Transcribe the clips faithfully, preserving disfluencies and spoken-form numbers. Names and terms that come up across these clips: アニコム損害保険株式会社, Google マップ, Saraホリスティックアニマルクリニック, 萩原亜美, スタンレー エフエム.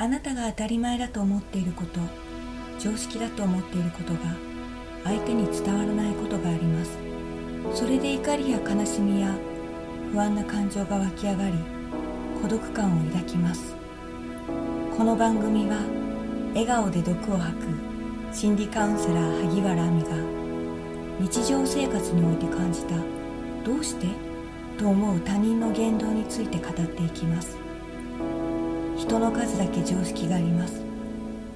あなたが当たり前だと思っていること、常識だと思っていることが相手に伝わらないことがあります。それで怒りや悲しみや不安な感情が湧き上がり、孤独感を抱きます。この番組は笑顔で毒を吐く心理カウンセラー萩原亜美が日常生活において感じたどうしてと思う他人の言動について語っていきます。人の数だけ常識があります。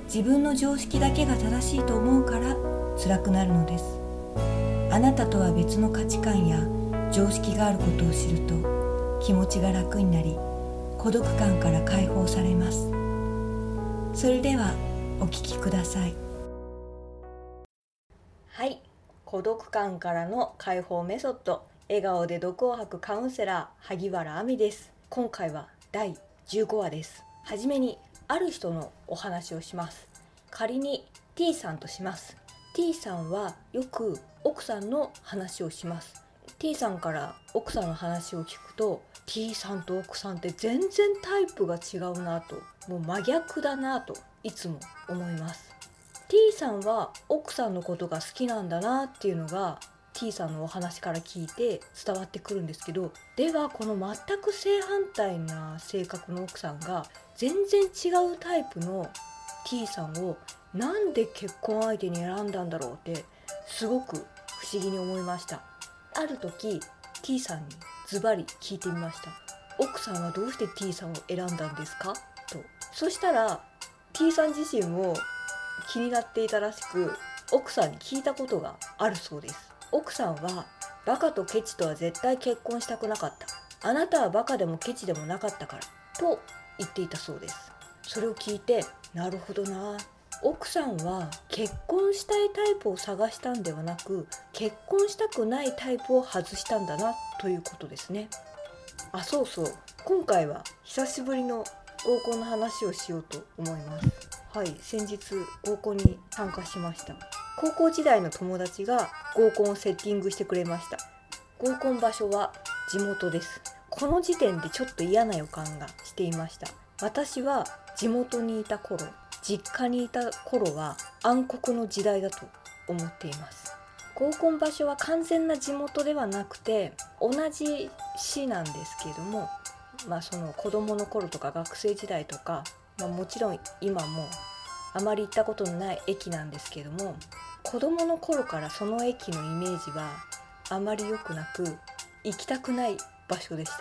自分の常識だけが正しいと思うから辛くなるのです。あなたとは別の価値観や常識があることを知ると気持ちが楽になり、孤独感から解放されます。それではお聞きください。はい、孤独感からの解放メソッド、笑顔で毒を吐くカウンセラー萩原亜美です。今回はだいじゅうごわです。はじめにある人のお話をします。仮に T さんとします。 T さんはよく奥さんの話をします。 T さんから奥さんの話を聞くと、 T さんと奥さんって全然タイプが違うなと、もう真逆だなといつも思います。 T さんは奥さんのことが好きなんだなっていうのが T さんのお話から聞いて伝わってくるんですけど、ではこの全く正反対な性格の奥さんが全然違うタイプの T さんをなんで結婚相手に選んだんだろうってすごく不思議に思いました。ある時 T さんにズバリ聞いてみました。奥さんはどうして T さんを選んだんですかと。そしたら T さん自身も気になっていたらしく、奥さんに聞いたことがあるそうです。奥さんはバカとケチとは絶対結婚したくなかった、あなたはバカでもケチでもなかったからと言っていたそうです。それを聞いて、なるほどな、奥さんは結婚したいタイプを探したんではなく、結婚したくないタイプを外したんだなということですね。あ、そうそう、今回は久しぶりの合コンの話をしようと思います。はい、先日合コンに参加しました。高校時代の友達が合コンをセッティングしてくれました。合コン場所は地元です。この時点でちょっと嫌な予感がしていました。私は地元にいた頃、実家にいた頃は暗黒の時代だと思っています。合コン場所は完全な地元ではなくて同じ市なんですけれども、まあその子供の頃とか学生時代とか、まあ、もちろん今もあまり行ったことのない駅なんですけれども、子供の頃からその駅のイメージはあまり良くなく、行きたくない場所でした。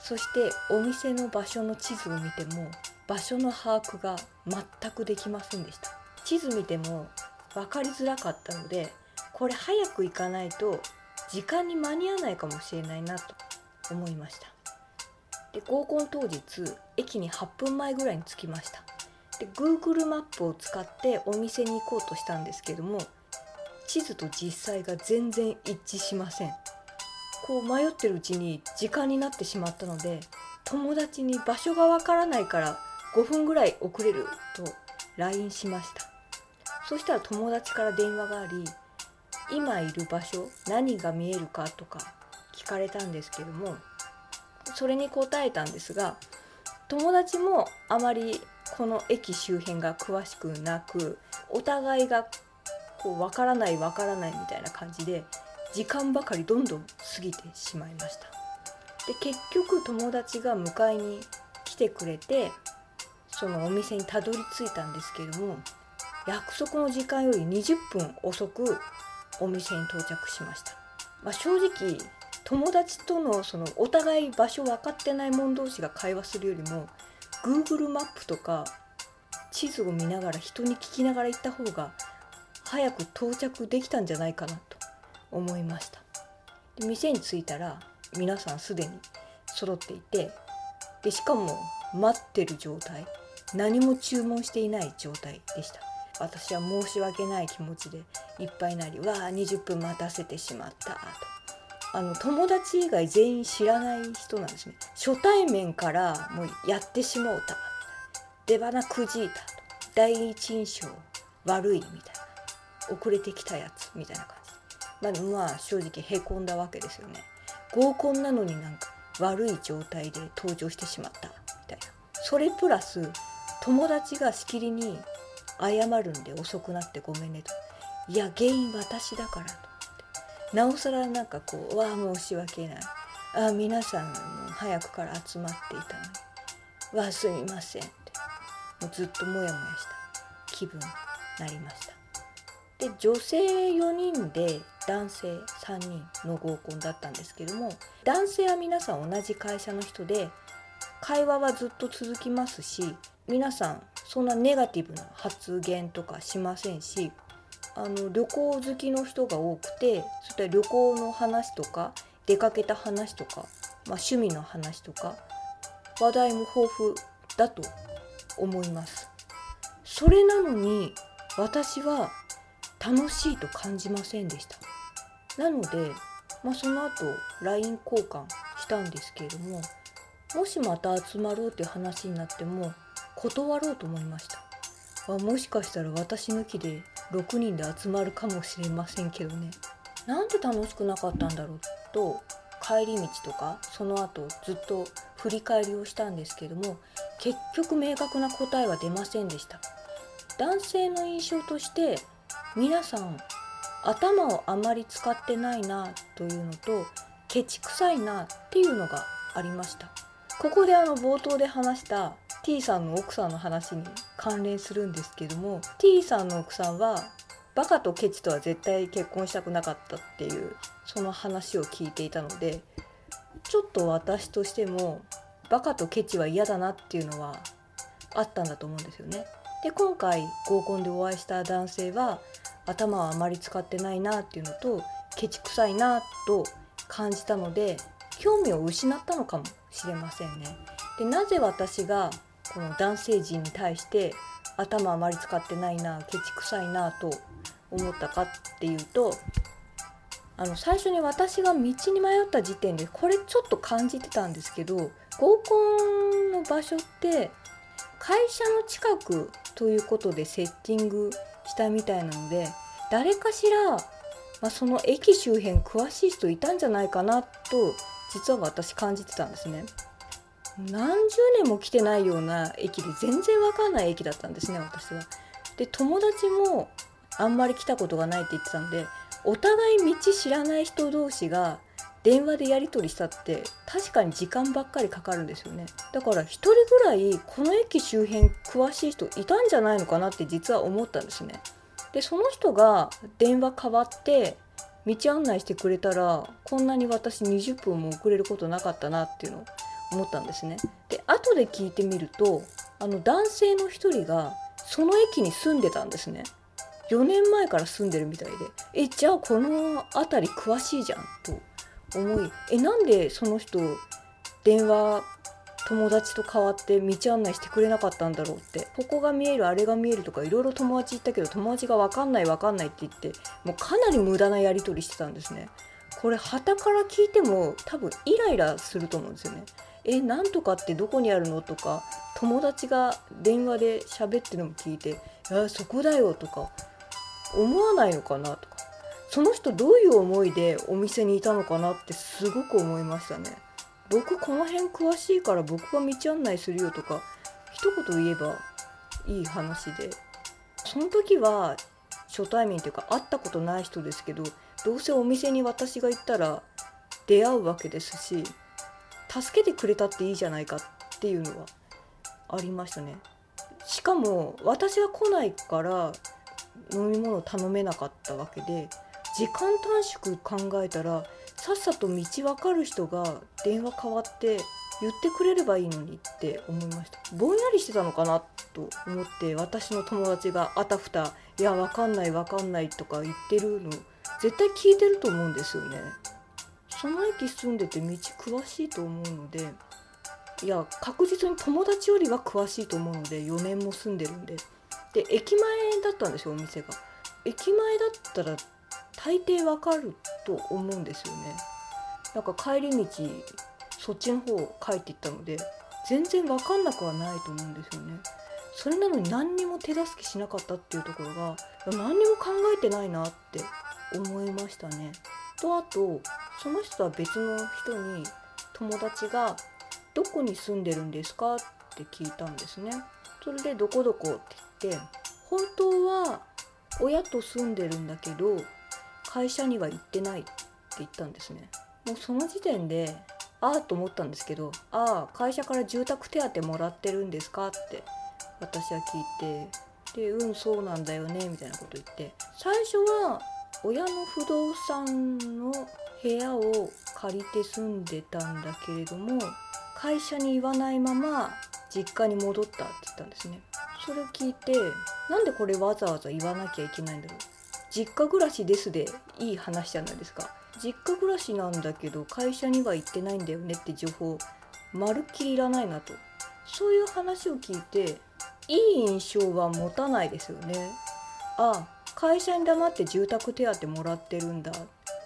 そしてお店の場所の地図を見ても場所の把握が全くできませんでした。地図見ても分かりづらかったので、これ早く行かないと時間に間に合わないかもしれないなと思いました。で、合コン当日、駅にはっぷんまえぐらいに着きました。で、Google マップを使ってお店に行こうとしたんですけども、地図と実際が全然一致しません。こう迷ってるうちに時間になってしまったので、友達に場所がわからないからごふんぐらい遅れると ライン しました。そしたら友達から電話があり、今いる場所何が見えるかとか聞かれたんですけども、それに答えたんですが、友達もあまりこの駅周辺が詳しくなく、お互いがこうわからないわからないみたいな感じで時間ばかりどんどん過ぎてしまいました。で、結局友達が迎えに来てくれて、そのお店にたどり着いたんですけれども、約束の時間よりにじゅっぷん遅くお店に到着しました。まあ、正直友達とのそのお互い場所分かってない者同士が会話するよりも Google マップとか地図を見ながら人に聞きながら行った方が早く到着できたんじゃないかなと思いました。で、店に着いたら皆さんすでに揃っていて、でしかも待ってる状態、何も注文していない状態でした。私は申し訳ない気持ちでいっぱいになり、わあにじゅっぷん待たせてしまったと。あの友達以外全員知らない人なんですね。初対面からもうやってしまうた、出鼻くじいたと、第一印象悪いみたいな、遅れてきたやつみたいな感じ、まあ、まあ正直へこんだわけですよね。合コンなのになんか悪い状態で登場してしまったみたいな。それプラス友達がしきりに謝るんで、遅くなってごめんねと、いや原因私だからと、ってなおさらなんかこう、わあ申し訳ない、あ皆さんも早くから集まっていたのに、わあすみませんって、もうずっとモヤモヤした気分になりました。で、女性よにんで男性さんにんの合コンだったんですけども、男性は皆さん同じ会社の人で会話はずっと続きますし、皆さんそんなネガティブな発言とかしませんし、あの旅行好きの人が多くて、それから旅行の話とか出かけた話とか、まあ、趣味の話とか話題も豊富だと思います。それなのに私は楽しいと感じませんでした。なので、まあ、その後 ライン 交換したんですけれども、もしまた集まろうという話になっても断ろうと思いました。あ、もしかしたら私抜きでろくにんで集まるかもしれませんけどね。なんて楽しくなかったんだろうと、帰り道とかその後ずっと振り返りをしたんですけども、結局明確な答えは出ませんでした。男性の印象として、皆さん頭をあまり使ってないなというのと、ケチくさいなっていうのがありました。ここであの冒頭で話した T さんの奥さんの話に関連するんですけども、 T さんの奥さんはバカとケチとは絶対結婚したくなかったっていう、その話を聞いていたので、ちょっと私としてもバカとケチは嫌だなっていうのはあったんだと思うんですよね。で、今回合コンでお会いした男性は頭はあまり使ってないなっていうのとケチくさいなと感じたので、興味を失ったのかもしれませんね。で、なぜ私がこの男性陣に対して頭あまり使ってないな、ケチくさいなと思ったかっていうと、あの最初に私が道に迷った時点でこれちょっと感じてたんですけど、合コンの場所って会社の近くということでセッティングしたみたいなので、誰かしら、まあ、その駅周辺詳しい人いたんじゃないかなと実は私感じてたんですね。何十年も来てないような駅で全然わかんない駅だったんですね、私は。で、友達もあんまり来たことがないって言ってたんで、お互い道知らない人同士が電話でやり取りしたって確かに時間ばっかりかかるんですよね。だから一人ぐらいこの駅周辺詳しい人いたんじゃないのかなって実は思ったんですね。で、その人が電話代わって道案内してくれたら、こんなに私にじゅっぷんも遅れることなかったなっていうのを思ったんですね。で、後で聞いてみると、あの男性の一人がその駅に住んでたんですね。よねんまえから住んでるみたいで、えじゃあこの辺り詳しいじゃんと思い、えなんでその人電話友達と代わって道案内してくれなかったんだろうって、ここが見えるあれが見えるとかいろいろ友達言ったけど、友達が分かんない分かんないって言って、もうかなり無駄なやり取りしてたんですね。これ旗から聞いても多分イライラすると思うんですよね。えなんとかってどこにあるのとか、友達が電話で喋ってるのも聞いて、あそこだよとか思わないのかなとか、その人どういう思いでお店にいたのかなってすごく思いましたね。僕この辺詳しいから僕が道案内するよとか一言言えばいい話で、その時は初対面というか会ったことない人ですけど、どうせお店に私が行ったら出会うわけですし、助けてくれたっていいじゃないかっていうのはありましたね。しかも私が来ないから飲み物頼めなかったわけで、時間短縮考えたらさっさと道分かる人が電話代わって言ってくれればいいのにって思いました。ぼんやりしてたのかなと思って、私の友達があたふたいや分かんない分かんないとか言ってるの絶対聞いてると思うんですよね。その駅住んでて道詳しいと思うので、いや確実に友達よりは詳しいと思うので、よねんも住んでるんで。で、駅前だったんですよ、お店が。駅前だったら大抵わかると思うんですよね。なんか帰り道そっちの方帰っていったので全然わかんなくはないと思うんですよね。それなのに何にも手助けしなかったっていうところが、何にも考えてないなって思いましたね。と、あとその人は別の人に友達がどこに住んでるんですかって聞いたんですね。それでどこどこって言って、本当は親と住んでるんだけど会社には行ってないって言ったんですね。もうその時点でああと思ったんですけど、ああ会社から住宅手当もらってるんですかって私は聞いて、でうんそうなんだよねみたいなこと言って、最初は親の不動産の部屋を借りて住んでたんだけれども、会社に言わないまま実家に戻ったって言ったんですね。それ聞いて、なんでこれわざわざ言わなきゃいけないんだろう、実家暮らしですでいい話じゃないですか。実家暮らしなんだけど会社には行ってないんだよねって情報まるっきりいらないなと、そういう話を聞いていい印象は持たないですよね。ああ会社に黙って住宅手当もらってるんだ、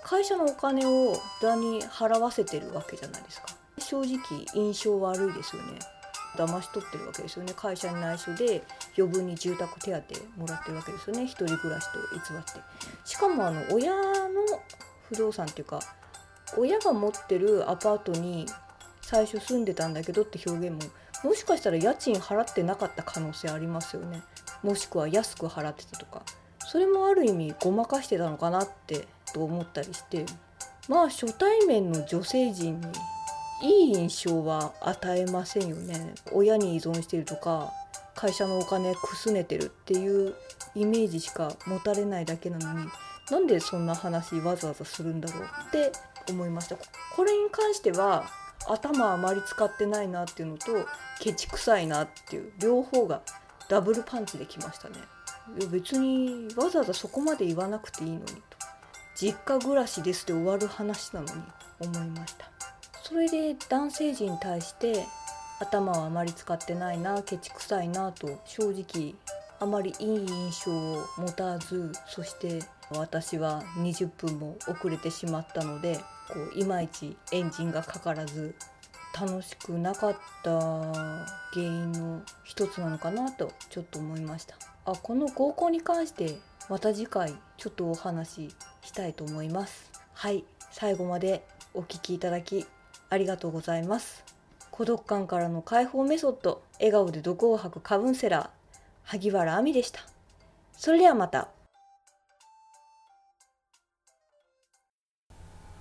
会社のお金を無駄に払わせてるわけじゃないですか。正直印象悪いですよね。騙し取ってるわけですよね。会社に内緒で余分に住宅手当もらってるわけですよね。一人暮らしと偽って、しかもあの親の不動産っていうか親が持ってるアパートに最初住んでたんだけどって表現も、もしかしたら家賃払ってなかった可能性ありますよね。もしくは安く払ってたとか、それもある意味ごまかしてたのかなってと思ったりして、まあ初対面の女性陣にいい印象は与えませんよね。親に依存してるとか会社のお金くすねてるっていうイメージしか持たれないだけなのに、なんでそんな話わざわざするんだろうって思いました。これに関しては頭あまり使ってないなっていうのとケチくさいなっていう両方がダブルパンチできましたね。いや別にわざわざそこまで言わなくていいのにと、実家暮らしですで終わる話なのに思いました。それで男性陣に対して頭はあまり使ってないな、ケチくさいなと正直あまりいい印象を持たず、そして私はにじゅっぷんも遅れてしまったのでこういまいちエンジンがかからず楽しくなかった原因の一つなのかなとちょっと思いました。あ、この合コンに関してまた次回ちょっとお話ししたいと思います。はい、最後までお聞きいただきありがとうございます。孤独感からの解放メソッド、笑顔で毒を吐くカウンセラー萩原亜美でした。それではまた。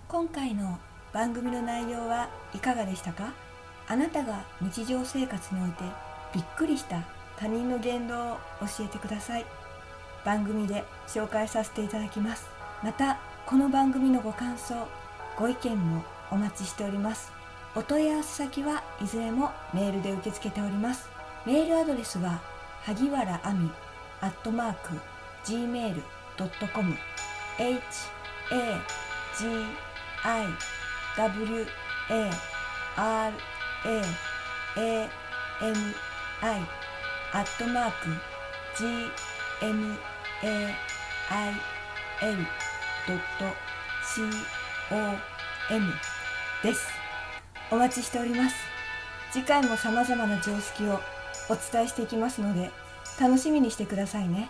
今回の番組の内容はいかがでしたか？あなたが日常生活においてびっくりした他人の言動を教えてください。番組で紹介させていただきます。またこの番組のご感想ご意見もお待ちしております。お問い合わせ先はいずれもメールで受け付けております。メールアドレスは萩原亜美 アットマーク ジーメール ドットコム エイチ エー ジー アイ ダブリュー エー アール エー エー エム アイ アットマーク ジー エム エー アイ エル ドット コム です。お待ちしております。次回も様々な常識をお伝えしていきますので楽しみにしてくださいね。